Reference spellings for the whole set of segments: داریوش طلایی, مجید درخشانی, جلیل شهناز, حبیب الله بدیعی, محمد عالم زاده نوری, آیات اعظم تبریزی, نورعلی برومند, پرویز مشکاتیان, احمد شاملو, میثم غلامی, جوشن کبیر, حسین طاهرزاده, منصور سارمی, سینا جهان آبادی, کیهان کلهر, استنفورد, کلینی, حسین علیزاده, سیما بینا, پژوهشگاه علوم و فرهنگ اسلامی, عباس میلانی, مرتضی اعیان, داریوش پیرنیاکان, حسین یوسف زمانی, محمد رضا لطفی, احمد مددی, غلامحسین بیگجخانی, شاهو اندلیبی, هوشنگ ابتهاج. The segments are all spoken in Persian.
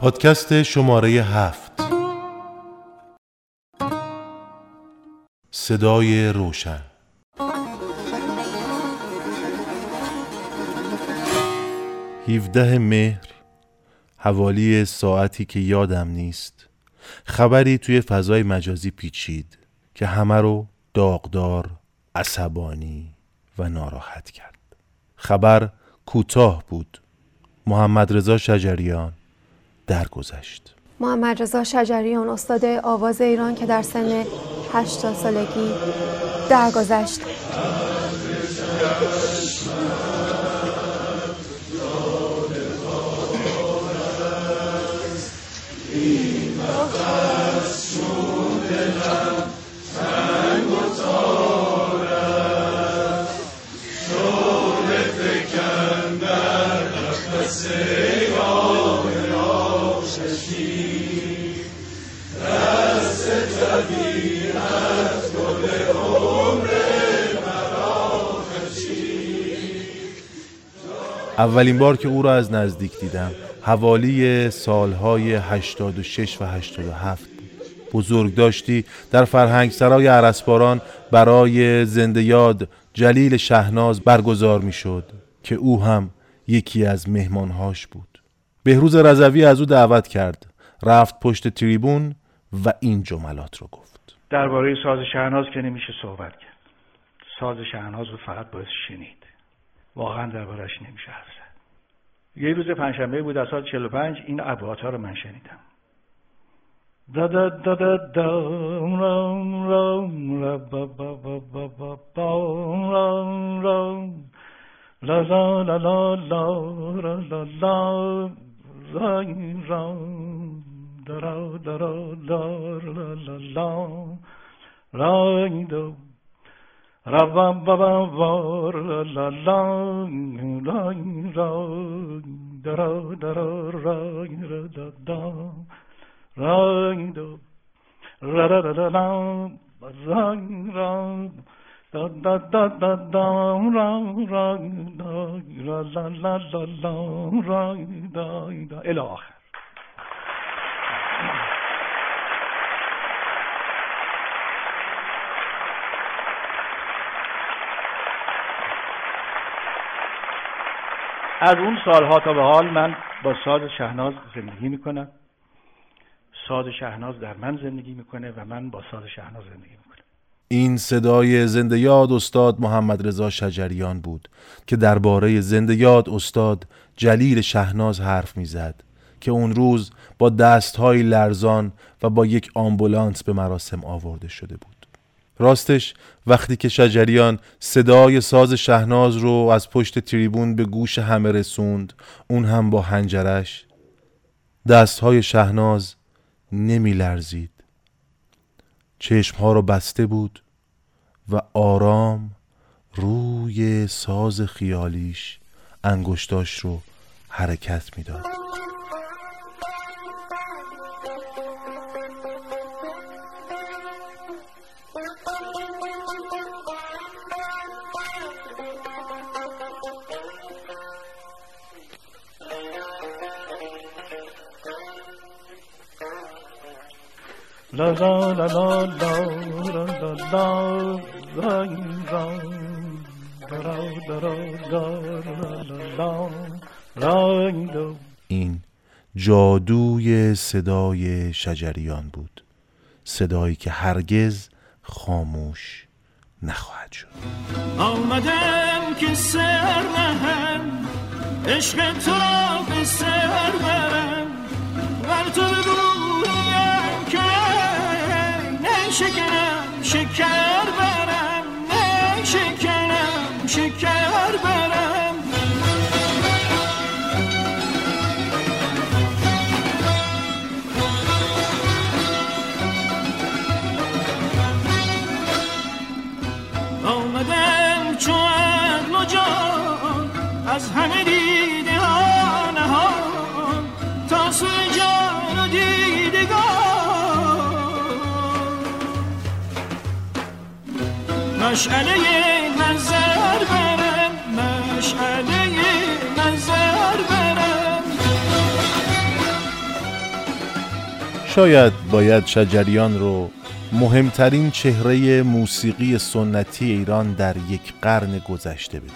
پادکست شماره 7 صدای روشن. هفده مهر، حوالی ساعتی که یادم نیست، خبری توی فضای مجازی پیچید که همه رو داغدار، عصبانی و ناراحت کرد. خبر کوتاه بود. محمد رضا شجریان درگذشت. محمد رضا شجریان، استاد آواز ایران که در سن 80 سالگی درگذشت. اولین بار که او را از نزدیک دیدم حوالی سالهای 86 و 87 بود. بزرگ داشتی در فرهنگ سرای عرسپاران برای زنده یاد جلیل شهناز برگزار می شد که او هم یکی از مهمانهاش بود. بهروز رضوی از او دعوت کرد، رفت پشت تریبون و این جملات رو گفت. درباره ساز شهناز که نمیشه صحبت کرد. ساز شهناز رو فقط باید شنید، واقعا دربارش نمیشه حرف زد. یه روز پنجشنبه بود از سال 45 این ابعات ها رو من شنیدم. دا دا دا دا دا رام رام را با با با با با با رام رام لا لا لا لا لا لا لا رام رام درا درا لا لا لا لا رام دو رباب بابا ور لا لا لا درا درا را را دا رنگ دو را را را لا رنگ را دا دا دا دا دا رنگ رنگ را لا لا لا رنگ دا الی آخر. از اون سالها تا به حال من با ساز شهناز زندگی میکنم. ساز شهناز در من زندگی میکنه و من با ساز شهناز زندگی میکنم. این صدای زنده یاد استاد محمد رضا شجریان بود که درباره زنده یاد استاد جلیل شهناز حرف میزد که اون روز با دستهای لرزان و با یک آمبولانس به مراسم آورده شده بود. راستش وقتی که شجریان صدای ساز شهناز رو از پشت تریبون به گوش همه رسوند، اون هم با حنجرش، دستهای شهناز نمی لرزید. چشمها رو بسته بود و آرام روی ساز خیالیش انگشتاش رو حرکت می داد. La la la la la la la la rang rang dara dara dara la rang do. این جادوی صدای شجریان بود، صدایی که هرگز خاموش نخواهد شد. آمدم که سر نهم عشق تو را به سر برم، بر تو بگویم که شکرم شکر برم، نه شکرم شکر برم. آمدم چو عقل و جان از همه دیده ها نهان، تا سوی جان و دیدگان مشعله منظر برم، مشعله منظر برم. شاید باید شجریان رو مهمترین چهره موسیقی سنتی ایران در یک قرن گذشته بده.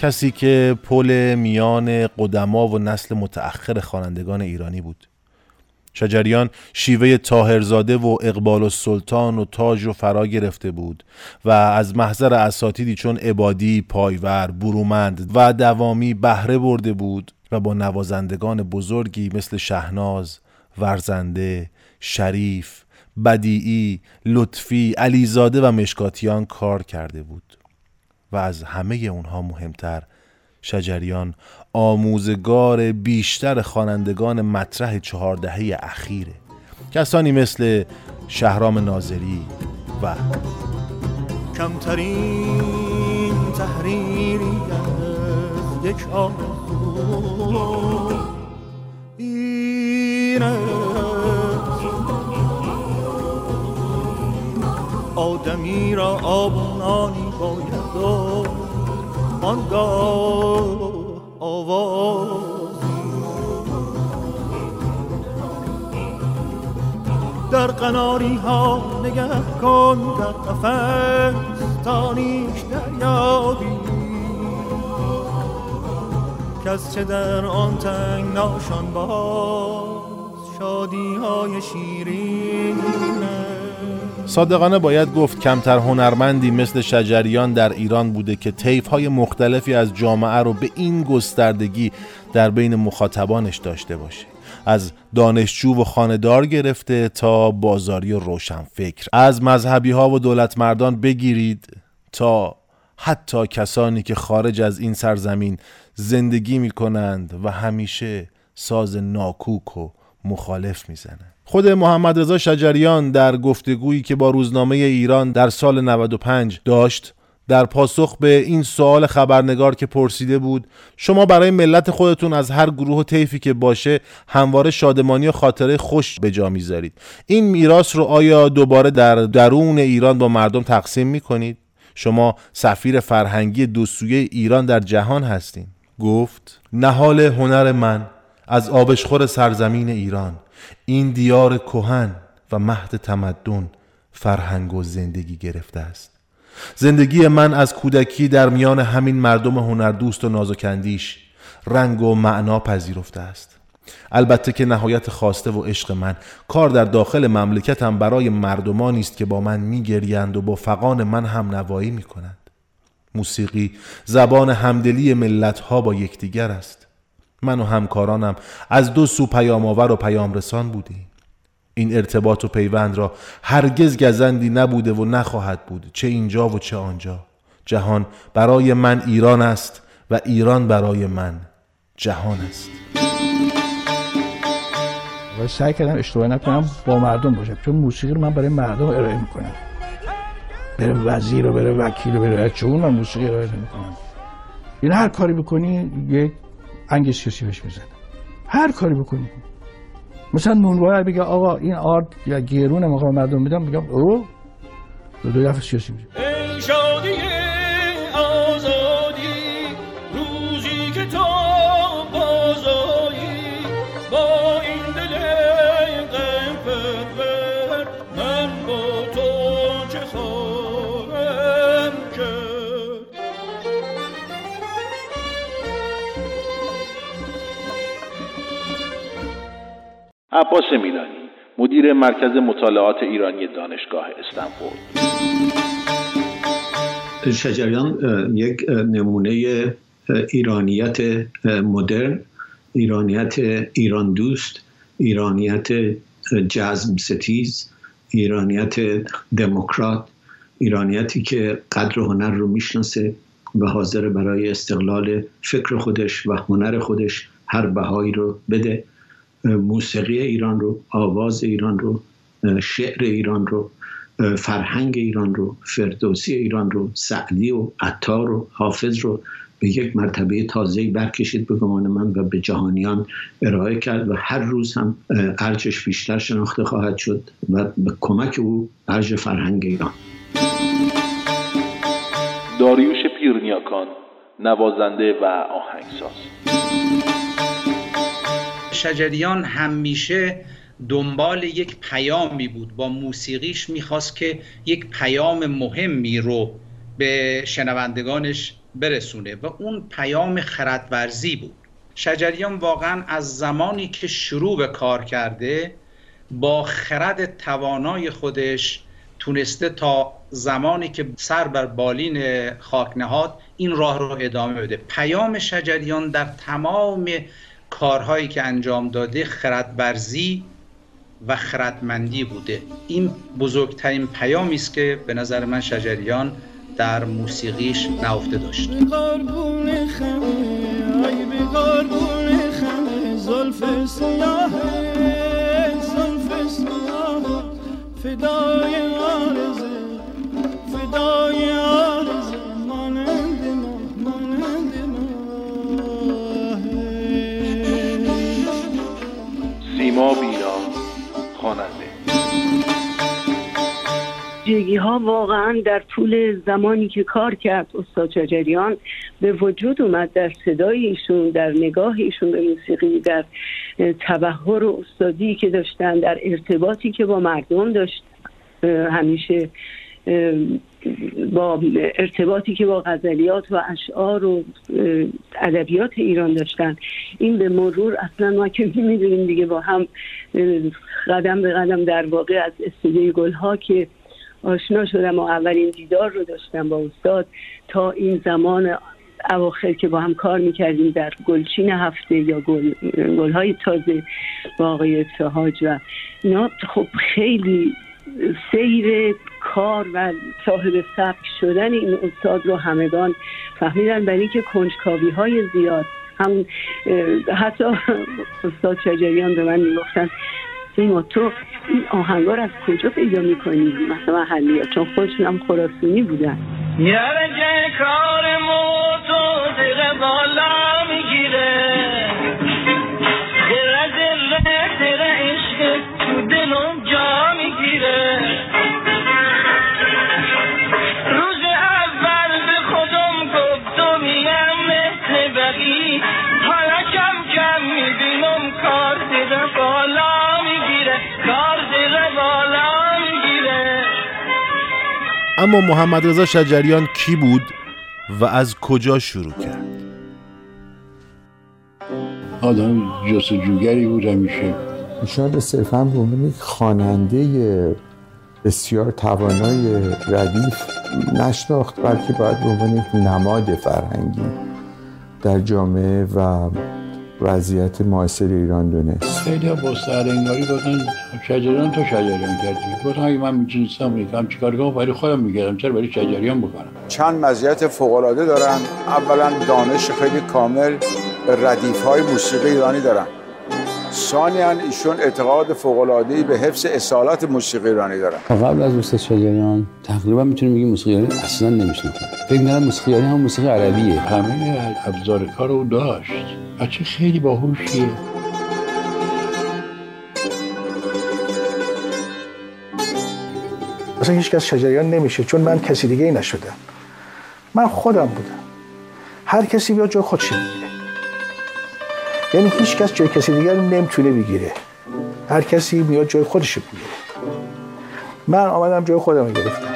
کسی که پل میان قدما و نسل متأخر خوانندگان ایرانی بود. شجریان شیوه طاهرزاده و اقبال السلطان و تاج رو فرا گرفته بود و از محضر اساتیدی چون عبادی، پایور، برومند و دوامی بهره برده بود و با نوازندگان بزرگی مثل شهناز، ورزنده، شریف، بدیعی، لطفی، علیزاده و مشکاتیان کار کرده بود و از همه اونها مهمتر شجریان آموزگار بیشتر خوانندگان مطرح 4 دهه اخیره، کسانی مثل شهرام ناظری و کمترین تحریری از یک آخو اینه آدمی را آبنانی باید دار آنگاه آواز در قناری ها نگه کن در قفص تا نیش دریابی کس چه در آن تنگ ناشان باز شادی های شیرین. صادقانه باید گفت کمتر هنرمندی مثل شجریان در ایران بوده که طیف‌های مختلفی از جامعه رو به این گستردگی در بین مخاطبانش داشته باشه. از دانشجو و خاندار گرفته تا بازاری و روشنفکر، از مذهبی‌ها و دولت مردان بگیرید تا حتی کسانی که خارج از این سرزمین زندگی می‌کنند و همیشه ساز ناکوک و مخالف می‌زنند. خود محمد رضا شجریان در گفتگویی که با روزنامه ایران در سال 95 داشت، در پاسخ به این سوال خبرنگار که پرسیده بود شما برای ملت خودتون از هر گروه و طیفی که باشه همواره شادمانی و خاطره خوش به جا میذارید، این میراث رو آیا دوباره در درون ایران با مردم تقسیم میکنید؟ شما سفیر فرهنگی دوسویه ایران در جهان هستین. گفت نهال هنر من از آبشخور سرزمین ایران، این دیار کهن و مهد تمدن، فرهنگ و زندگی گرفته است. زندگی من از کودکی در میان همین مردم هنردوست و نازوکندیش رنگ و معنا پذیرفته است. البته که نهایت خواسته و عشق من کار در داخل مملکتم برای مردمانی است که با من میگریند و با فغان من هم نوایی میکنند. موسیقی زبان همدلی ملت‌ها با یکدیگر است. من و همکارانم از دو سو پیام آور و پیام رسان بودیم. این ارتباط و پیوند را هرگز گزندی نبوده و نخواهد بود، چه اینجا و چه آنجا. جهان برای من ایران است و ایران برای من جهان است. و سعی کردم اشتباه نکنم با مردم باشم، چون موسیقی رو من برای مردم ارائه میکنم، برای وزیر و برای وکیل و برای چون من موسیقی ارائه میکنم. این هر کاری بکنی یک انگیز سیاسی بهش میزنه، هر کاری بکنی. مثلا نونوار بگه آقا این آرد یا گیرون مقام مردم میدم، میگم رو دو دفعه سیاسی میزنه. ای شادی آزادی روزی که تو بازایی با این دل غم پرور، من با تو چه خواهم کرد. عباس میلانی، مدیر مرکز مطالعات ایرانی دانشگاه استنفورد. شجریان یک نمونه ایرانیت مدرن، ایرانیت ایران دوست، ایرانیت جذب ستیز، ایرانیت دموکرات، ایرانیتی که قدر هنر رو میشناسه و حاضر برای استقلال فکر خودش و هنر خودش هر بهایی رو بده. موسیقی ایران رو، آواز ایران رو، شعر ایران رو، فرهنگ ایران رو، فردوسی ایران رو، سعدی و عطار و حافظ رو به یک مرتبه تازه‌ای برکشید به گمان من و به جهانیان ارائه کرد و هر روز هم ارزش بیشتر شناخته خواهد شد و به کمک او ارزش فرهنگ ایران. داریوش پیرنیاکان، نوازنده و آهنگساز. شجریان همیشه دنبال یک پیامی بود، با موسیقیش میخواست که یک پیام مهمی رو به شنوندگانش برسونه و اون پیام خردورزی بود. شجریان واقعا از زمانی که شروع به کار کرده با خرد توانای خودش تونسته تا زمانی که سر بر بالین خاک نهاد این راه رو ادامه بده. پیام شجریان در تمام کارهایی که انجام داده خردورزی و خردمندی بوده. این بزرگترین پیامی است که به نظر من شجریان در موسیقیش نهفته داشت. سیما بینا خواننده. ویژگی ها واقعا در طول زمانی که کار کرد استاد شجریان به وجود اومد، در صدای ایشون، در نگاه ایشون به موسیقی، در تبحر و استادی که داشتن، در ارتباطی که با مردم داشت، همیشه با ارتباطی که با غزلیات و اشعار و ادبیات ایران داشتن، این به مرور اصلا ما که می‌دونیم دیگه با هم قدم به قدم در واقع از استودیوی گلها که آشنا شدم و اولین دیدار رو داشتم با استاد تا این زمان اواخر که با هم کار میکردیم در گلچین هفته یا گلهای تازه با آقای ابتهاج و اینا، خب خیلی سیر کار و صاحب سبک شدن این استاد رو همگان فهمیدن، برای اینکه کنجکاوی های زیاد هم حتی استاد شجریان به من میگفتن سیما تو این آهنگار از کجا پیدا میکنی؟ مثلا حالی چون خودشون هم خراسانی بودن. یاره که کار موتو دیگه بالا میگیره خیره دره تره عشق تو دلم جا میگیره، روز اول به خودم گفتم میم مثل بقی، حالا کم کم میبینم کار دیگه بالا اما محمد رضا شجریان کی بود و از کجا شروع کرد؟ آدم جستجوگری بود همیشه. شاید صرفاً به عنوان یک خواننده بسیار توانای ردیف نشناخت، بلکه باید به عنوان یک نماد فرهنگی در جامعه و وضعیت معاصر ایران دونست. خیلی ها بستر انگاری گفتن شجریان تو شجریان کردی، گفتن اگه من میتونستم میکنم چیکار کنم، برای خودم میگردم، چرا برای شجریان بکنم؟ چند مزیت فوق‌العاده دارن. اولا دانش خیلی کامل به ردیف‌های موسیقی ایرانی دارن. ثانیاً ایشون اعتقاد فوق‌العاده‌ای به حفظ اصالات موسیقی ایرانی دارن. قبل از استاد شجریان تقریبا میتونیم بگیم موسیقی ایرانی اصلا نمیشناختن. فکر می‌کردم موسیقی ایرانی هم موسیقی عربیه. همه ابزار کار رو داشت. بچه خیلی باهوشیه. اصلا هیچ کس شجریان نمیشه چون من کسی دیگه ای نشدم. من خودم بودم. هر کسی بیا جای خودش میگیره. یعنی هیچ کس جای کسی دیگه نمیتونه بگیره. هر کسی میاد جای خودش بگیره. من آمدم جای خودم رو گرفتم.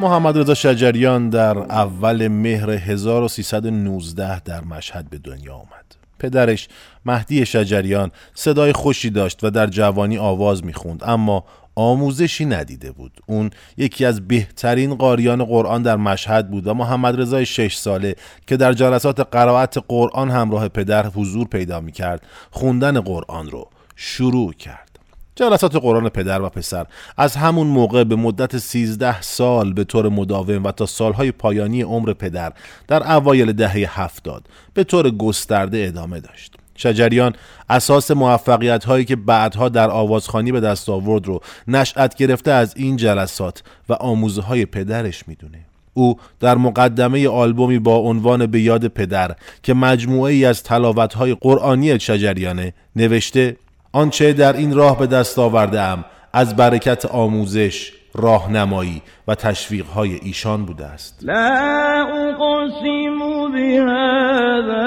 محمد رضا شجریان در اول مهر 1319 در مشهد به دنیا آمد. پدرش مهدی شجریان صدای خوشی داشت و در جوانی آواز میخوند اما آموزشی ندیده بود. اون یکی از بهترین قاریان قرآن در مشهد بود و محمد رضا 6 ساله که در جلسات قرائت قرآن همراه پدر حضور پیدا میکرد، خوندن قرآن رو شروع کرد. جلسات قرآن پدر و پسر از همون موقع به مدت 13 سال به طور مداوم و تا سالهای پایانی عمر پدر در اوایل دهه 70 به طور گسترده ادامه داشت. شجریان اساس موفقیت‌هایی که بعدها در آوازخوانی به دست آورد رو نشأت گرفته از این جلسات و آموزه‌های پدرش میدونه. او در مقدمه آلبومی با عنوان به یاد پدر که مجموعه ای از تلاوت‌های قرآنی شجریانه نوشته: آنچه در این راه به دست آورده‌ام از برکت آموزش، راهنمایی و تشویق‌های ایشان بوده است. لا اقسم بهذا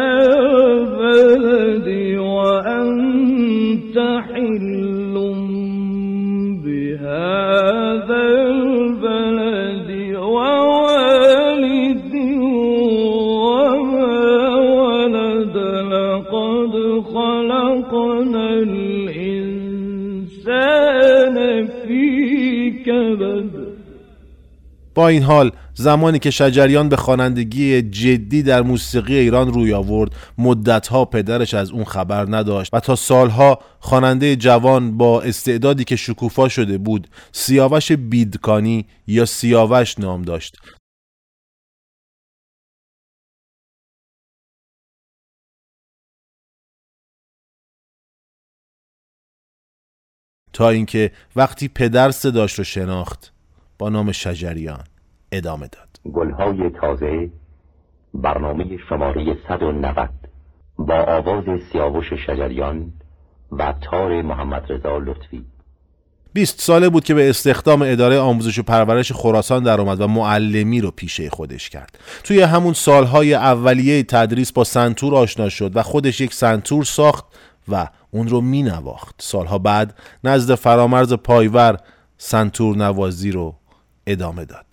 البلد وانت حل بهذا البلد ووالد وما ولد لقد خلقنا الانسان في كبد. با این حال زمانی که شجریان به خوانندگی جدی در موسیقی ایران روی آورد، مدتها پدرش از اون خبر نداشت و تا سالها خواننده جوان با استعدادی که شکوفا شده بود، سیاوش بیدکانی یا سیاوش نام داشت. تا اینکه وقتی پدر صداش رو شناخت، با نام شجریان ادامه داد. گلهای تازه، برنامه شماره 190 با آواز سیاوش شجریان و تار محمد رضا لطفی. 20 ساله بود که به استخدام اداره آموزش و پرورش خراسان درآمد و معلمی رو پیشه خودش کرد. توی همون سالهای اولیه تدریس با سنتور آشنا شد و خودش یک سنتور ساخت و اون رو می نواخت. سالها بعد نزد فرامرز پایور سنتور نوازی رو ادامه داد.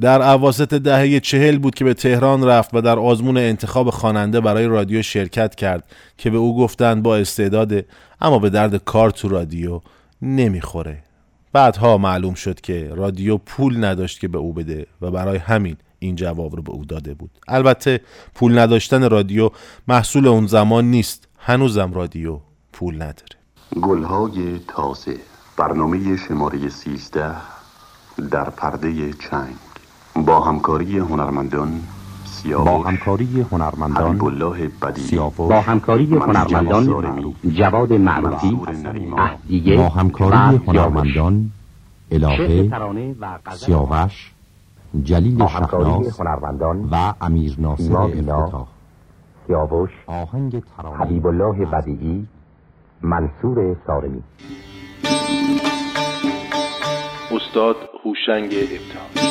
در اواسط دهه 40 بود که به تهران رفت و در آزمون انتخاب خواننده برای رادیو شرکت کرد که به او گفتند با استعداده، اما به درد کار تو رادیو نمیخوره. بعدها معلوم شد که رادیو پول نداشت که به او بده و برای همین این جواب رو به او داده بود. البته پول نداشتن رادیو محصول اون زمان نیست، هنوزم رادیو پول نداره. گلهای تازه، برنامه شماره 13 در پرده چنگ با همکاری هنرمندان حبیب الله بدیعی، با همکاری هنرمندان جواد معروفی، با همکاری هنرمندان الهه، سیاوش، جلیل شهناز و امیر ناصر افتتاح، سیاوش، حبیب الله بدیعی، منصور سارمی. استاد هوشنگ ابتهاج.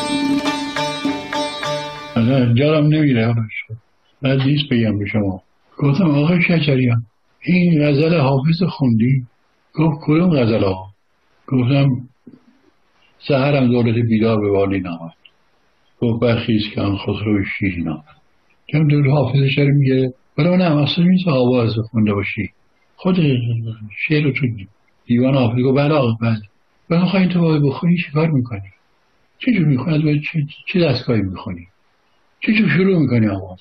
از جارم نمیره آنش بعد نیست بگم به شما. گفتم آقای شجریان این غزل حافظ خوندی؟ گفت کلون غزل ها؟ گفتم سهرم دولت بیدار به والی نامد، گفت برخیز که آن خسرو شیر نامد. جم دولت حافظ شعر میگه برای نه مصر میتو آواز خونده باشی، خود شعر رو تو دیوان حافظ. گفت بله آقا بله. و آخه این تو باید بخونی چی کار میکنی؟ چه جور میخونی؟ چه دستگاهی میخونی؟ چه جور شروع میکنی آواز؟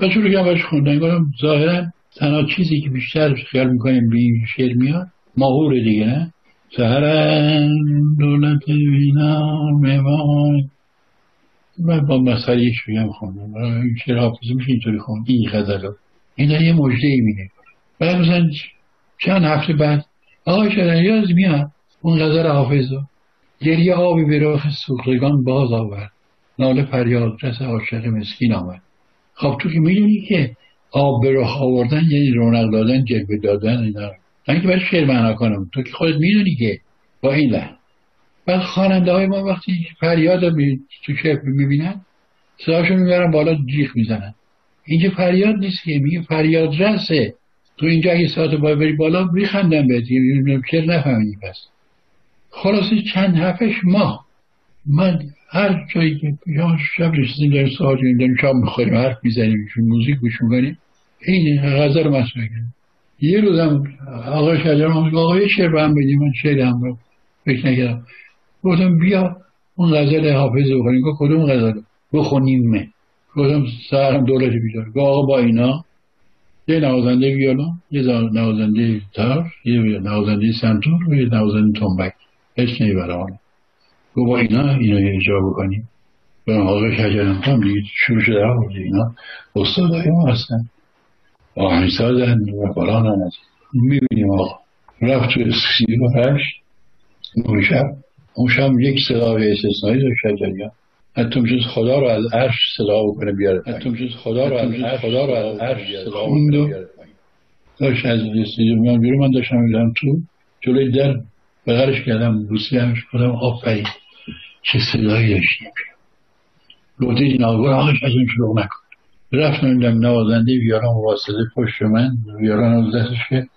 و شروع که هم باش خوندن کنم ظاهرن تنها چیزی که بیشتر خیال میکنیم به این شعر میاد ماهوره دیگه، نه؟ سهرن دولت وینا ممان من با مسخریش بگم خوندم این شعر حافظه میشه اینطوری خوند این غزل این در یه مجدهی میده. بعد مثلا چند هفته بعد آقا شجریان میاد اون غزل حافظ رو گریه آبی به رخ سوختگان باز آورد، ناله فریاد رس عاشق مسکین آمد. خب تو که میدونی که آب به رخ آوردن یعنی رونق دادن، جلوه دادن، اینا من که باید شعر معنا کنم، تو که خودت میدونی که با این لحن. بعد خواننده های ما وقتی فریاد رو تو شعر میبینن صداشو میبرن بالا جیغ میزنن. اینجا فریاد نیست که، میگه فریاد رسه. تو اینجا اگه صداتو بری بالا میخندن بهت، چرا نفهمی. پس خلاصه چند هفتش ماه من هر جایی که شب رسیدیم داریم سهار جوییم داریم شام میخوریم حرف میزنیم موزیک گوش میکنیم این غزل رو مصنوع کنیم. یه روزم آقای شجریان آقا یه شعر به هم بدیم، من شعر هم رو فکر نکردم، گفتم بیا اون غزل حافظ رو بخونیم. گفت کدوم غزل رو بخونیم؟ من گفتم سهرم دولت بیدار. گفت آقا با اینا یه نوازنده ویولا، یه نوازنده تار، یه نوازنده سنتور و یه نوازنده تنبک، هیچ نهی برای آن. گو با اینا یه اجرا بکنیم. برای آقای شجریان هم دیگه شروع شده آورده اینا استاد های ما هستن، آهنگسازن و فلان هم هستن. میبینیم آقا رفت تو اسکسی با هشت اون شب یک صدای استثنایی داشت شجریان حتی میشه خدا رو از عرش صدا بکنه بیاره پایین. داشت از دیستی من بیرون، من داشتم میرم تو جلوی در بغلش کردم، بوسه همش کردم، آفرین چه صدایی داشتی. لوتی ناگور آقاش از این شروع نکن. رفتم دیدم نوازنده ویولن واسطه پشت من، ویولن از دستشه،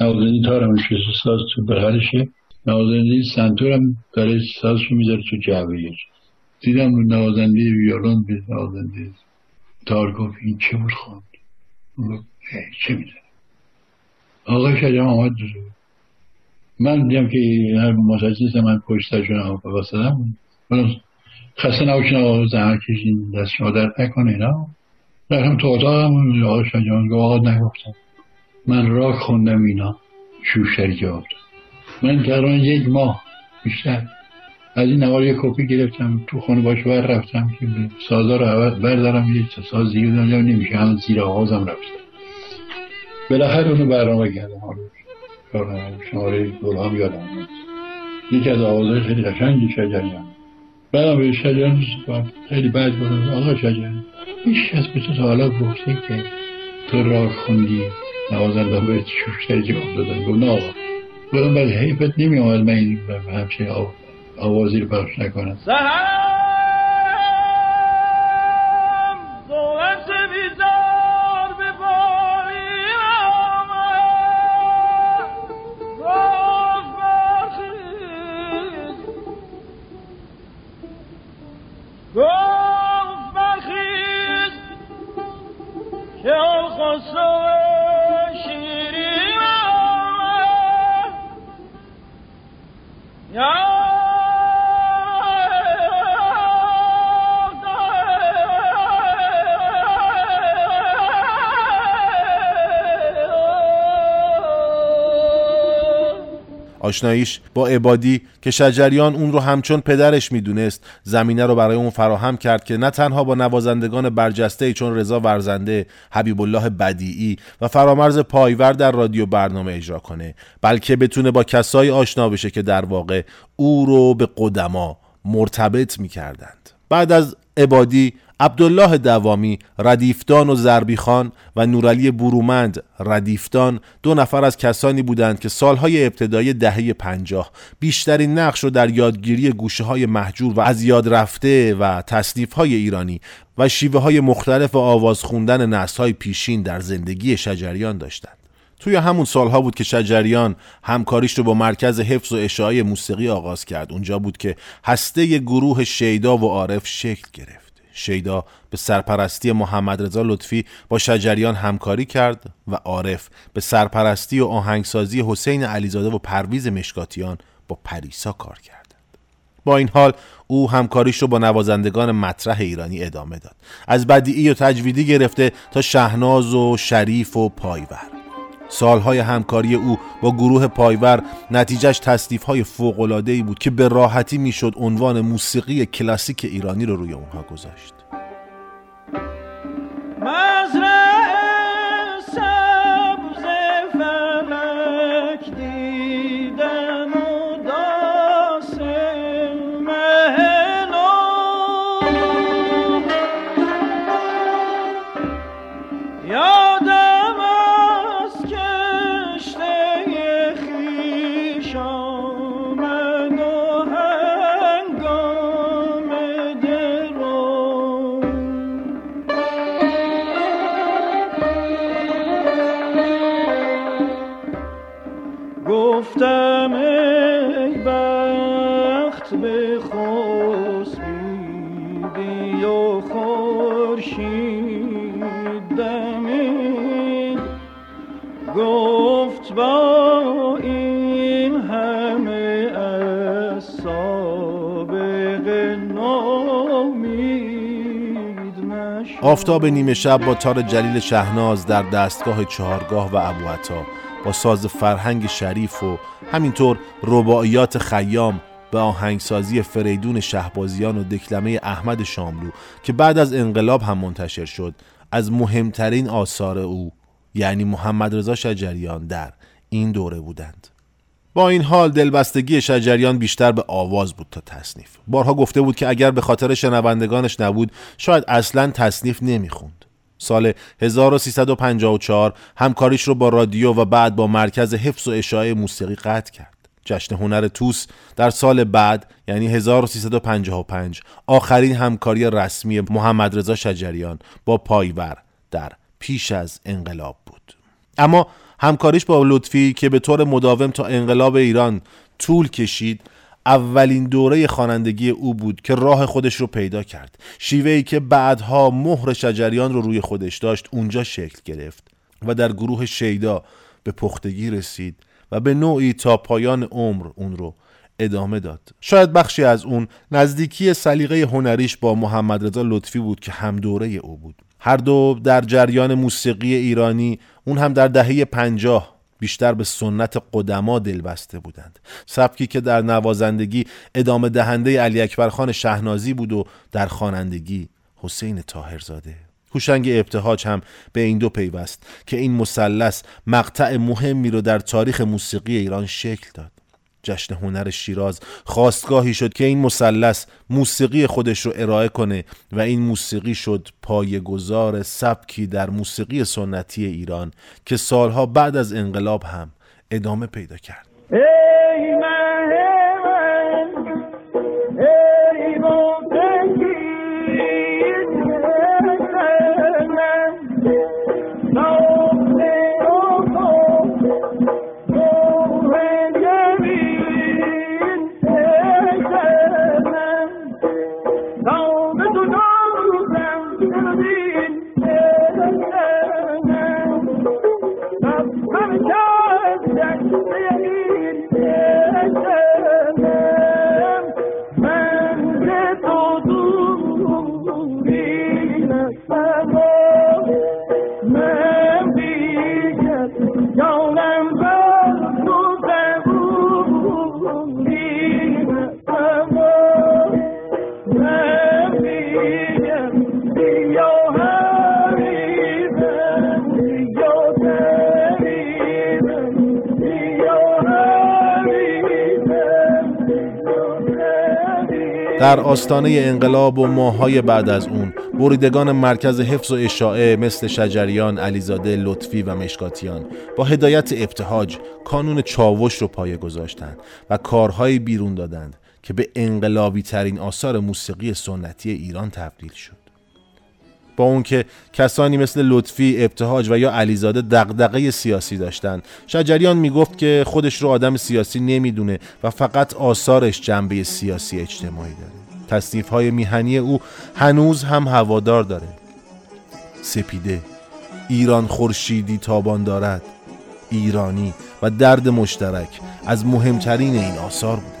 نوازنده تارم شیشه ساز تو بغلشه، نوازنده سنتورم داره سازشو میذاره تو جعبه‌اش. دیدم نوازنده ویولن به نوازنده تار گفت این چه بود خوند؟ گفت چه می‌دونم. آقا شجریان آمد دو. من دیدم که هر متخصص من پشتش رو واسطه من خسته نباشین آقا، زحمت کشین، دست شما درد نکنه اینا. رفتم تو اتاقم، آقا شجریان گفت آقا نگفتم، من راک خوندم اینا شوشتری جواب داد. من تقریبا یک ماه بیشتر از این نوار یک کپی گرفتم، تو خونه باش بر رفتم که سازا رو بردارم، یک ساز دیگه دارم نمیشه، هم زیر آغازم رفتم. بالاخره اونو برنامه کردم، شماره گلهام یادم میاد، یکی از آوازهای خیلی قشنگ شجریان. بعدم به شجریان خیلی بد گفتم آقا شجریان هیچ کس به تو تا حالا گفته که تو راک خوندی نوازنده بهت شوشتری جواب دادن؟ گفت نه آقا. گفتم ولی حیفت نمی آمد من این همچین آوازی رو پخش نکنم. آشناییش با عبادی که شجریان اون رو همچون پدرش میدونست، زمینه رو برای اون فراهم کرد که نه تنها با نوازندگان برجسته چون رضا ورزنده، حبیب الله بدیعی و فرامرز پایور در رادیو برنامه اجرا کنه، بلکه بتونه با کسایی آشنا بشه که در واقع او رو به قدما مرتبط میکردند. بعد از عبادی، عبدالله دوامی ردیفتان و زربیخان و نورعلی برومند ردیفتان دو نفر از کسانی بودند که سالهای ابتدای دهه 50 بیشترین نقش رو در یادگیری گوشه‌های محجور و از یاد رفته و تصنیف‌های ایرانی و شیوه‌های مختلف و آواز خواندن نسل‌های پیشین در زندگی شجریان داشتند. توی همون سالها بود که شجریان همکاریش رو با مرکز حفظ و اشاعه موسیقی آغاز کرد. اونجا بود که هسته گروه شیدا و عارف شکل گرفت. شیدا به سرپرستی محمد رضا لطفی با شجریان همکاری کرد و عارف به سرپرستی و آهنگسازی حسین علیزاده و پرویز مشکاتیان با پریسا کار کردند. با این حال او همکاریش رو با نوازندگان مطرح ایرانی ادامه داد، از بدیعی و تجویدی گرفته تا شهناز و شریف و پایور. سالهای همکاری او با گروه پایور نتیجهش تصنیف‌های فوق‌العاده‌ای بود که به راحتی میشد عنوان موسیقی کلاسیک ایرانی رو روی اونها گذاشت. آفتاب نیمه شب با تار جلیل شهناز در دستگاه چهارگاه و ابوعطا با ساز فرهنگ شریف و همینطور رباعیات خیام به آهنگسازی فریدون شهبازیان و دکلمه احمد شاملو که بعد از انقلاب هم منتشر شد، از مهمترین آثار او یعنی محمد رضا شجریان در این دوره بودند. با این حال دلبستگی شجریان بیشتر به آواز بود تا تصنیف. بارها گفته بود که اگر به خاطر شنوندگانش نبود شاید اصلاً تصنیف نمیخوند. سال 1354 همکاریش رو با رادیو و بعد با مرکز حفظ و اشاعه موسیقی قطع کرد. جشن هنر توس در سال بعد یعنی 1355 آخرین همکاری رسمی محمد رضا شجریان با پایور در پیش از انقلاب بود. اما همکاریش با لطفی که به طور مداوم تا انقلاب ایران طول کشید، اولین دوره خوانندگی او بود که راه خودش رو پیدا کرد. شیوهی که بعدها مهر شجریان رو روی خودش داشت اونجا شکل گرفت و در گروه شیدا به پختگی رسید و به نوعی تا پایان عمر اون رو ادامه داد. شاید بخشی از اون نزدیکی سلیقه هنریش با محمد رضا لطفی بود که هم دوره او بود. هر دو در جریان موسیقی ایرانی، اون هم در دهه 50 بیشتر به سنت قدما دلبسته بودند. سبکی که در نوازندگی ادامه دهنده علی اکبر خان شهنازی بود و در خوانندگی حسین طاهرزاده. هوشنگ ابتهاج هم به این دو پیوست که این مثلث مقطع مهمی رو در تاریخ موسیقی ایران شکل داد. جشن هنر شیراز خواستگاهی شد که این مثلث موسیقی خودش رو ارائه کنه و این موسیقی شد پایه‌گذار سبکی در موسیقی سنتی ایران که سالها بعد از انقلاب هم ادامه پیدا کرد. در آستانه انقلاب و ماه‌های بعد از اون، بریدگان مرکز حفظ و اشاعه مثل شجریان، علیزاده، لطفی و مشکاتیان با هدایت ابتهاج کانون چاوش رو پایه گذاشتند و کارهایی بیرون دادند که به انقلابی ترین آثار موسیقی سنتی ایران تبدیل شد. با اون که کسانی مثل لطفی، ابتهاج و یا علیزاده دغدغه سیاسی داشتند، شجریان میگفت که خودش رو آدم سیاسی نمیدونه و فقط آثارش جنبه سیاسی اجتماعی داره. تصنیف‌های میهنی او هنوز هم هوادار داره. سپیده، ایران خورشیدی تابان دارد، ایرانی و درد مشترک از مهمترین این آثار بود.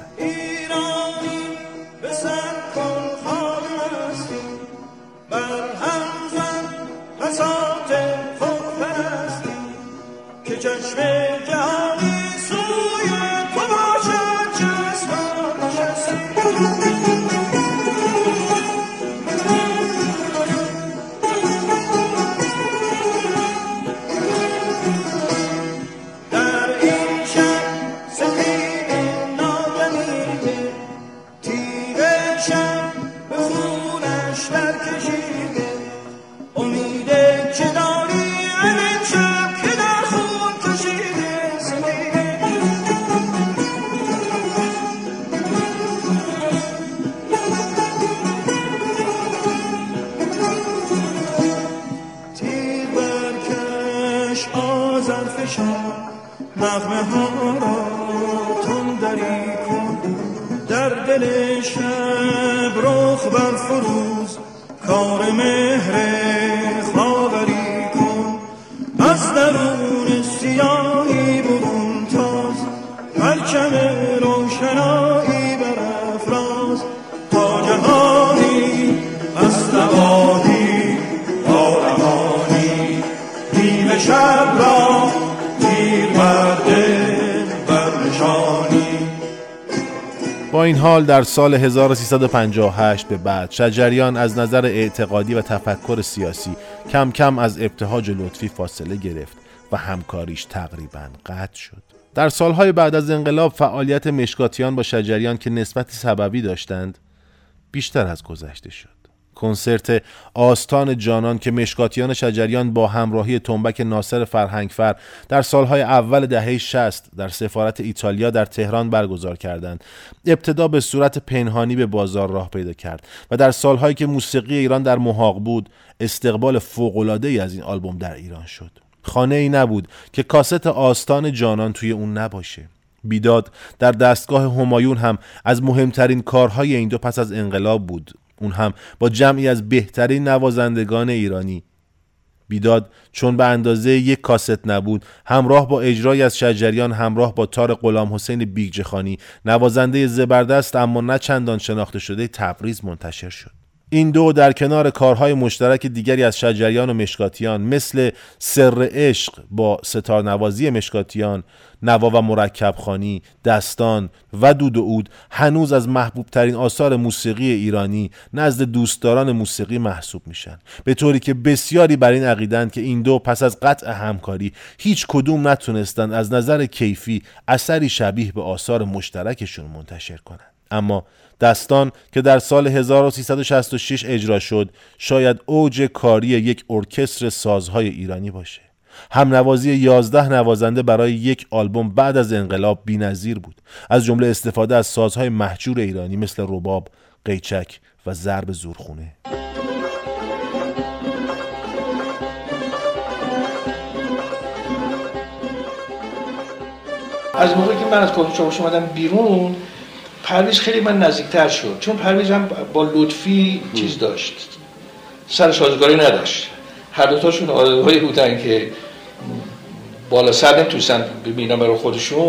با این حال در سال 1358 به بعد شجریان از نظر اعتقادی و تفکر سیاسی کم کم از ابتهاج لطفی فاصله گرفت و همکاریش تقریباً قطع شد. در سالهای بعد از انقلاب فعالیت مشکاتیان با شجریان که نسبت سببی داشتند بیشتر از گذشته شد. کنسرت آستان جانان که مشکاتیان شجریان با همراهی تنبک ناصر فرهنگفر در سالهای اول دهه 60 در سفارت ایتالیا در تهران برگزار کردند، ابتدا به صورت پنهانی به بازار راه پیدا کرد و در سالهایی که موسیقی ایران در محاق بود استقبال فوق‌العاده‌ای از این آلبوم در ایران شد. خانه‌ای نبود که کاست آستان جانان توی اون نباشه. بیداد در دستگاه همایون هم از مهمترین کارهای این دو پس از انقلاب بود، اون هم با جمعی از بهترین نوازندگان ایرانی. بیداد چون به اندازه یک کاست نبود، همراه با اجرایی از شجریان همراه با تار غلامحسین بیگجخانی، نوازنده زبردست اما نه چندان شناخته شده تبریز، منتشر شد. این دو در کنار کارهای مشترک دیگری از شجریان و مشکاتیان مثل سر عشق با ستارنوازی مشکاتیان، نوا و مرکب خوانی، دستان و دود و عود هنوز از محبوب ترین آثار موسیقی ایرانی نزد دوستداران موسیقی محسوب میشن، به طوری که بسیاری بر این عقیدند که این دو پس از قطع همکاری هیچ کدوم نتونستند از نظر کیفی اثری شبیه به آثار مشترکشون منتشر کنند. اما دستان که در سال 1366 اجرا شد شاید اوج کاری یک ارکستر سازهای ایرانی باشه. هم نوازی 11 نوازنده برای یک آلبوم بعد از انقلاب بی‌نظیر بود، از جمله استفاده از سازهای مهجور ایرانی مثل رباب، قیچک و ضرب زورخونه. از موقعی که من از کوچه اومدم بیرون پرویز خیلی من نزدیکتر شد، چون پرویز هم با لطفی چیز داشت، سر سازگاری نداشت. هر دوتاشون آدم‌هایی بودن که بالا سر نمیتونستن ببینن برای خودشون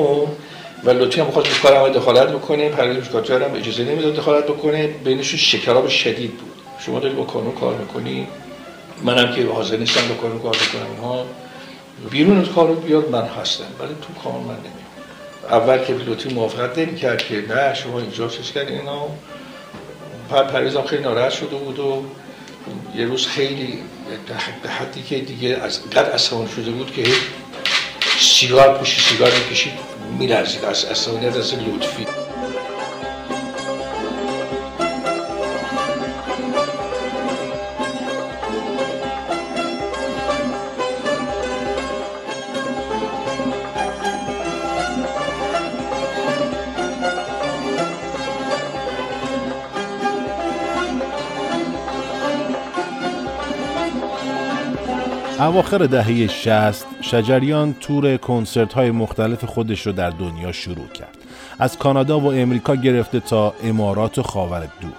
و لطفی هم می‌خواست به کارم دخالت بکنه، پرویز مشکاتیان هم اجازه نمیداد دخالت بکنه. بینشون شکراب شدید بود. شما دارید با کانون کار میکنی، منم که حاضر نیستم با کانون کار بکنم، اینها بیرون از کارو بیاد، من هستم ولی تو کانون من نمیام. اول که لطفی موافقت نمی‌کرد که نه شما اینجا چش کردین اینا. پرویز هم خیلی ناراحت شده بود و یه روز خیلی به حدی که دیگه از قد عصبانی شده بود که سیگار پوشی سیگار می‌کشید، می‌لرزید از عصبانیت از لطفی. اواخر دهه 60 شجریان تور کنسرت‌های مختلف خودش رو در دنیا شروع کرد، از کانادا و امریکا گرفته تا امارات و خاور دور.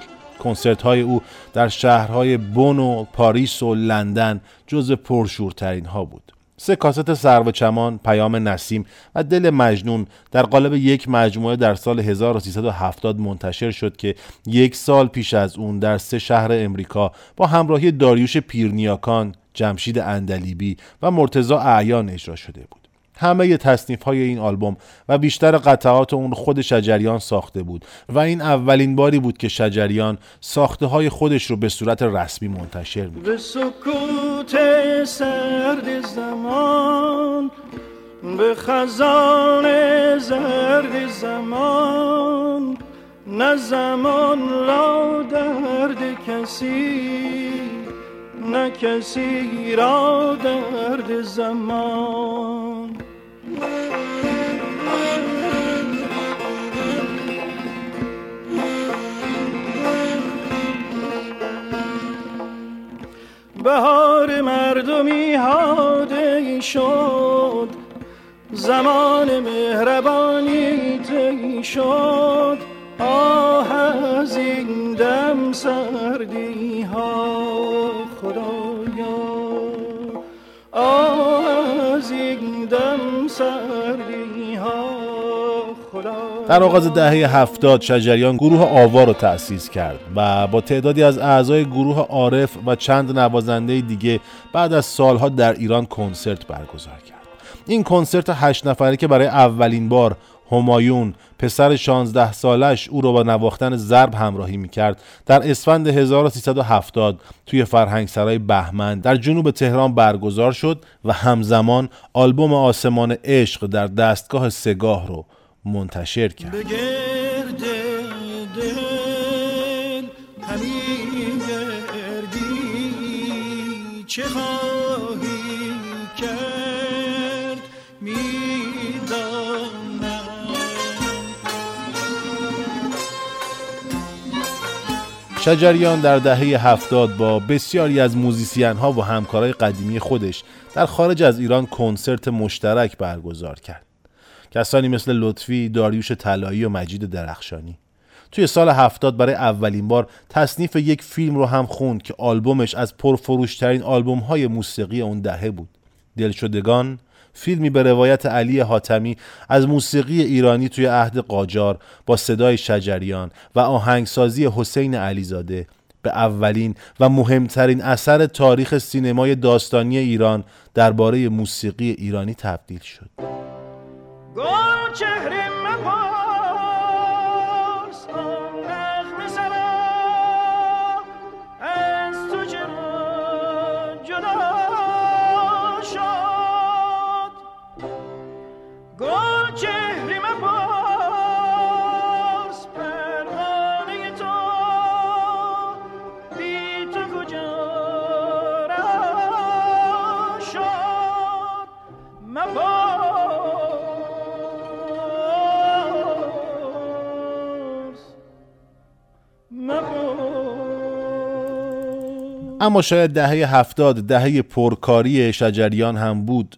کنسرت‌های او در شهرهای بن و پاریس و لندن جز پرشورترین ها بود. 3 کاست سرو چمان، پیام نسیم و دل مجنون در قالب یک مجموعه در سال 1370 منتشر شد که یک سال پیش از اون در 3 شهر امریکا با همراهی داریوش پیرنیاکان، جمشید اندلیبی و مرتضی اعیان اجرا شده بود. همه تصنیف‌های این آلبوم و بیشتر قطعات اون خود شجریان ساخته بود و این اولین باری بود که شجریان ساخته‌های خودش رو به صورت رسمی منتشر می‌کرد. به سکوت سرد زمان، به خزان زرد زمان، نه زمان را درد کسی، نه کسی را درد زمان. بهار مردمی هادی شد، زمان مهربانی تی شد، آه از این دم سردی ها خدایا، آه از این دم سردی ها خدایا. در آغاز دهه 70 شجریان گروه آوا رو تأسیس کرد و با تعدادی از اعضای گروه عارف و چند نوازنده دیگه بعد از سالها در ایران کنسرت برگزار کرد. این کنسرت 8 نفره که برای اولین بار همایون پسر 16 سالش او را با نواختن ضرب همراهی می‌کرد. در اسفند 1370 توی فرهنگسرای بهمن در جنوب تهران برگزار شد و همزمان آلبوم آسمان عشق در دستگاه سگاه رو منتشر کرد. چه خواهی کرد میدانم. شجریان در دهه 70 با بسیاری از موزیسین ها و همکارای قدیمی خودش در خارج از ایران کنسرت مشترک برگزار کرد. کسانی مثل لطفی، داریوش طلایی و مجید درخشانی. توی سال 70 برای اولین بار تصنیف یک فیلم رو هم خوند که آلبومش از پرفروشترین آلبوم‌های موسیقی اون دهه بود. دلشدگان، فیلمی به روایت علی حاتمی از موسیقی ایرانی توی عهد قاجار با صدای شجریان و آهنگسازی حسین علیزاده به اولین و مهمترین اثر تاریخ سینمای داستانی ایران درباره موسیقی ایرانی تبدیل شد. گل چهره اما شاید دهه 70 دهه پرکاری شجریان هم بود.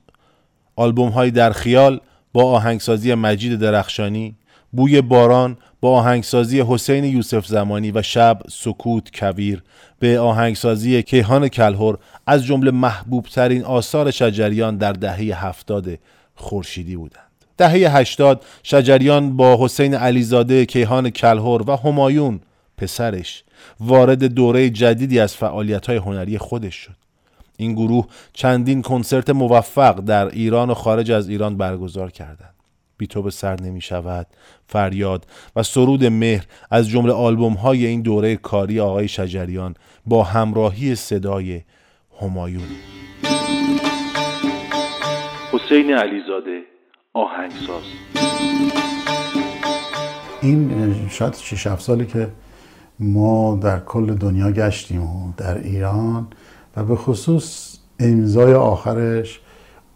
آلبوم های در خیال با آهنگسازی مجید درخشانی، بوی باران با آهنگسازی حسین یوسف زمانی و شب سکوت کویر به آهنگسازی کیهان کلهر از جمله محبوب ترین آثار شجریان در دهه 70 خورشیدی بودند. دهه 80 شجریان با حسین علیزاده، کیهان کلهر و همایون پسرش وارد دوره جدیدی از فعالیت‌های هنری خودش شد. این گروه چندین کنسرت موفق در ایران و خارج از ایران برگزار کردند. بی تو به سر نمی شود، فریاد و سرود مهر از جمله آلبوم‌های این دوره کاری آقای شجریان با همراهی صدای همایون. حسین علیزاده آهنگساز. این شاید 6-7 سالی که ما در کل دنیا گشتیم و در ایران و به خصوص امضای آخرش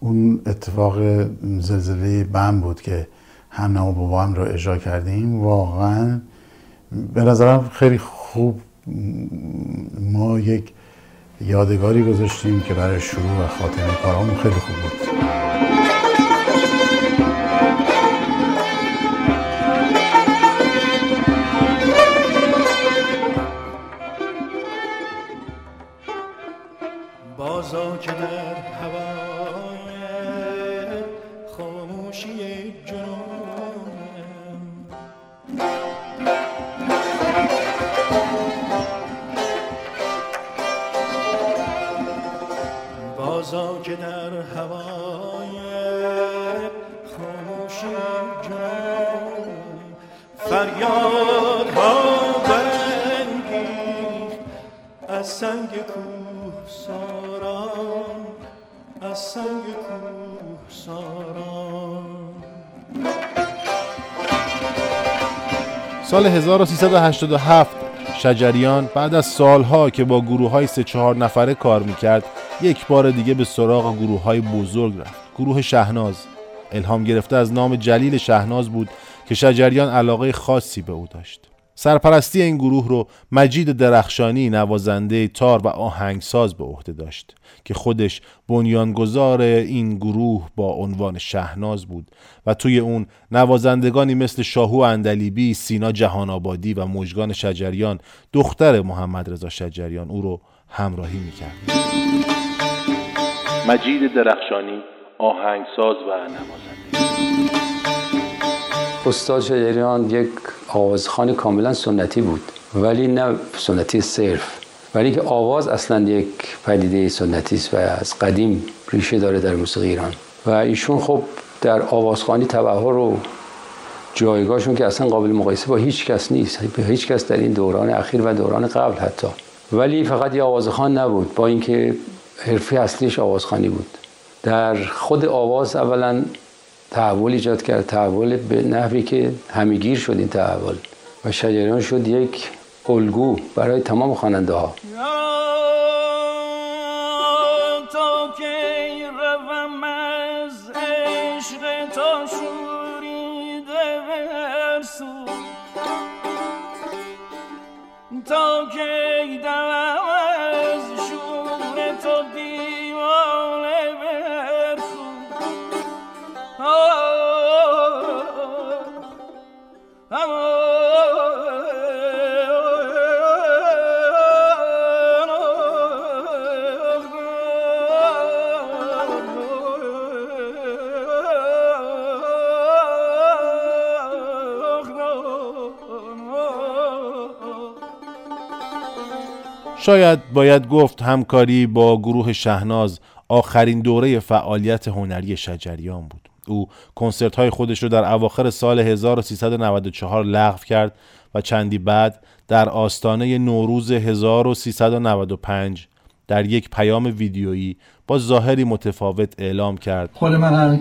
اون اتفاق زلزله بم بود که هم نما بابا هم رو اجرا کردیم. واقعا به نظرم خیلی خوب ما یک یادگاری گذاشتیم که برای شروع و خاتمه کارامون خیلی خوب بود. بازا که در هوای خاموشی جنونم بازا که در هوای خاموشی جنونم فریاد ها برانگیخت از سنگ کوه سار سنگ کوه ساران. سال 1387 شجریان بعد از سالها که با گروه‌های 3-4 نفره کار می‌کرد یک بار دیگه به سراغ گروه‌های بزرگ رفت. گروه شهناز الهام گرفته از نام جلیل شهناز بود که شجریان علاقه خاصی به او داشت. سرپرستی این گروه رو مجید درخشانی نوازنده تار و آهنگساز به عهده داشت که خودش بنیانگذار این گروه با عنوان شهناز بود و توی اون نوازندگانی مثل شاهو اندلیبی، سینا جهان آبادی و مژگان شجریان دختر محمد رضا شجریان او رو همراهی میکرد. مجید درخشانی آهنگساز و نوازنده. استاد شجریان یک آوازخوان کاملا سنتی بود، ولی نه سنتی صرف، ولی که آواز اصلا یک پدیده سنتی است و از قدیم ریشه داره در موسیقی ایران و ایشون خب در آوازخوانی تبحر و جایگاهشون که اصلا قابل مقایسه با هیچ کس نیست، هیچ کس در این دوران اخیر و دوران قبل حتی. ولی فقط یه آوازخوان نبود، با اینکه حرفه اصلیش آوازخوانی بود. در خود آواز اولا تحول ایجاد کرد، تحول به نحوی که همگیر شد این تحول و شجریان شد یک الگو برای تمام خواننده ها. شاید باید گفت همکاری با گروه شهناز آخرین دوره فعالیت هنری شجریان بود. او کنسرت‌های خودش رو در اواخر سال 1394 لغو کرد و چندی بعد در آستانه نوروز 1395 در یک پیام ویدیویی با ظاهری متفاوت اعلام کرد: خود من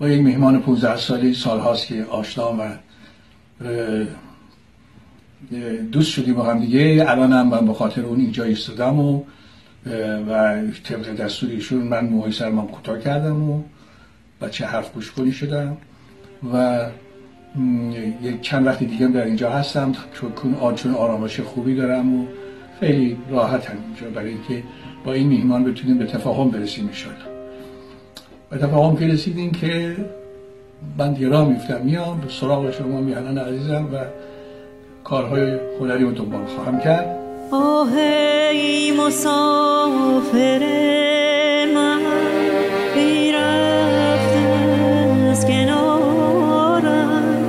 با یک مهمان 15 سالی سال‌هاست که آشنام و دوست شدیم با هم دیگه. الان هم من به خاطر اون اینجا ایستادم و طبق دستوریشون من موهای سرمم کوتاه کردم و بچه حرف گوش کنی شدم و چند وقتی دیگه در اینجا هستم چون آرامش خوبی دارم و خیلی راحتم اینجا برای اینکه با این میهمان بتونیم به تفاهم برسیم انشاءالله. به تفاهم که رسیدیم که من دیگه راه میفتم میام به سراغ شما میهنان عزیزم و کارهای هنری رو دنبال خواهم کرد. آه ای مسافر من بی رفت از کنارم،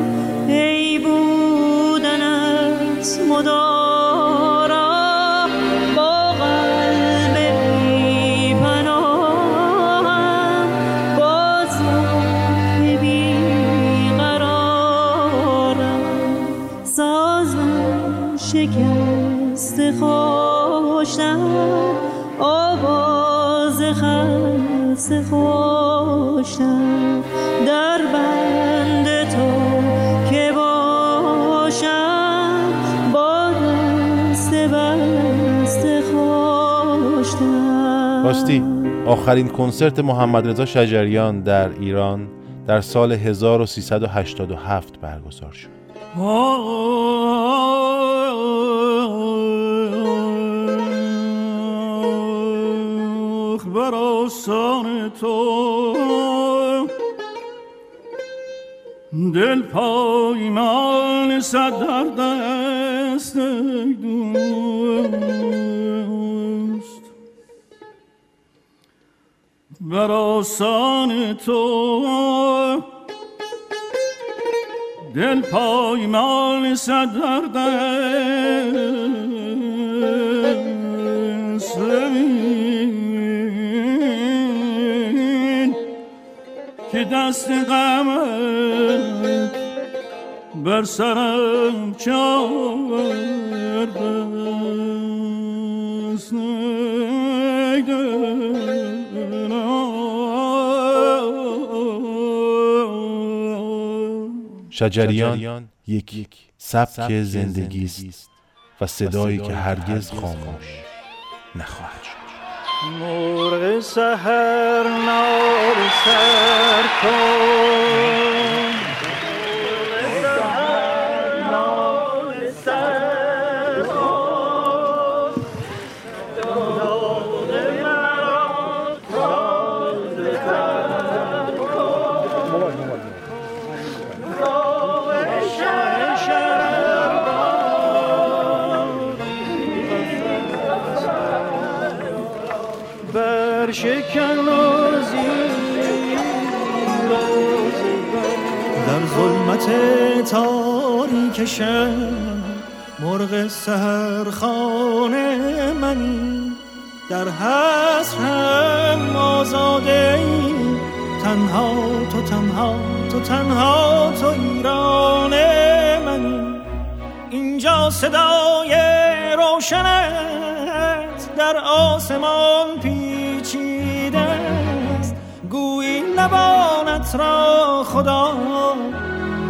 ای بودن از مدارم با قلب بی پناهم، با زخم بی قرارم، شکست خوشتم آواز خست خوشتم، در بند تو که باشم با دست بست خوشتم. راستی آخرین کنسرت محمد رضا شجریان در ایران در سال 1387 برگزار شد. بر آستان تو دل پایمال صد در دست دوست، بر آستان تو دل پایمال صد در دست که دست غمت بر سرم چار بست شجریان یک سبک زندگی است و صدایی که هرگز خاموش نخواهد شد. مرغ سحر نار سر کن، مرغ سحر نار سر کن، داغ مرا تاز تر کن، داغ شهر شکن روزی در ظلمت تاریک شب، مرغ سحرخانه منی در حسرت آزاده‌ای، تنها تو تنها تو تنها تو ایران منی، اینجا صدای روشنت در آسمان پیچیده است، گویی لبانت را خدا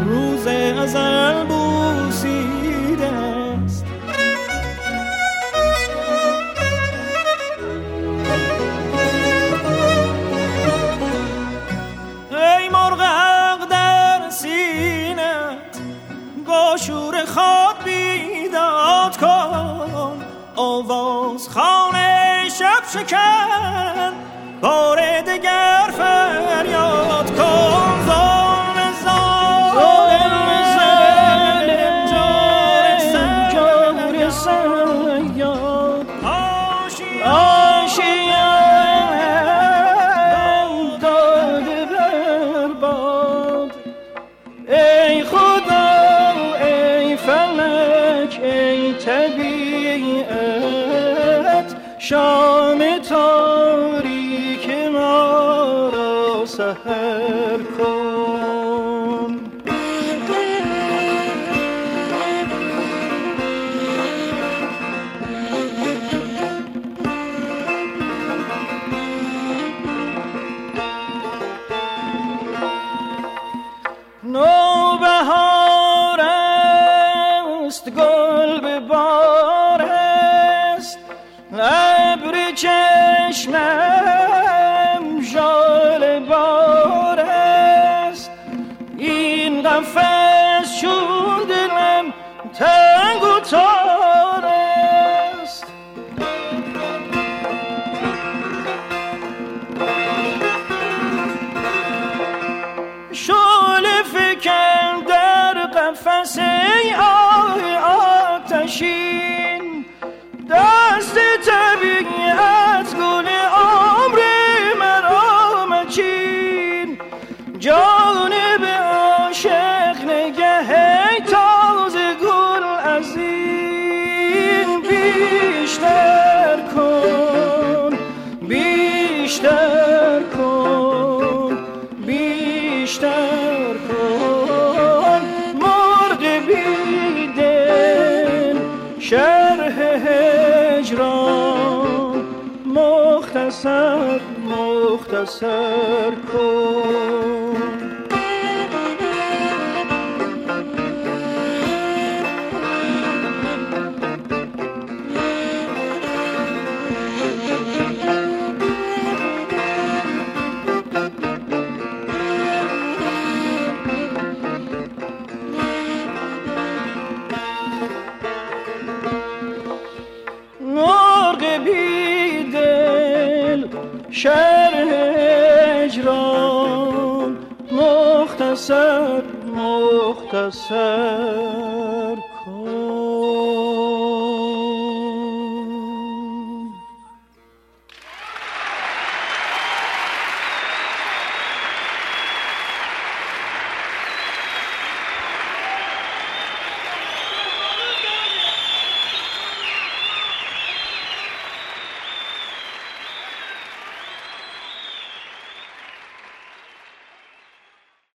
روز ازل بوسیده است. ای مرغ حق در سینت با شور خود بیداد کن، آواز خوان شب شکن بار دگر فریاد کن، زان زان شام تاریک ما را سحر کن. نوبهار است گل به بار است، چشمم جال بار است، این قفس شد دلم تنگ و تار است. شعله فکن در قفس ای آتشین، دست طبیعت گل عمر مرا مچین، جانب عاشق نگه تازه گل از این بیشتر کن، بیشتر کن، بیشتر کن. مرد بیدل شرح مختصر مختصر کن. شرح اجرام مختصر مختصر کن.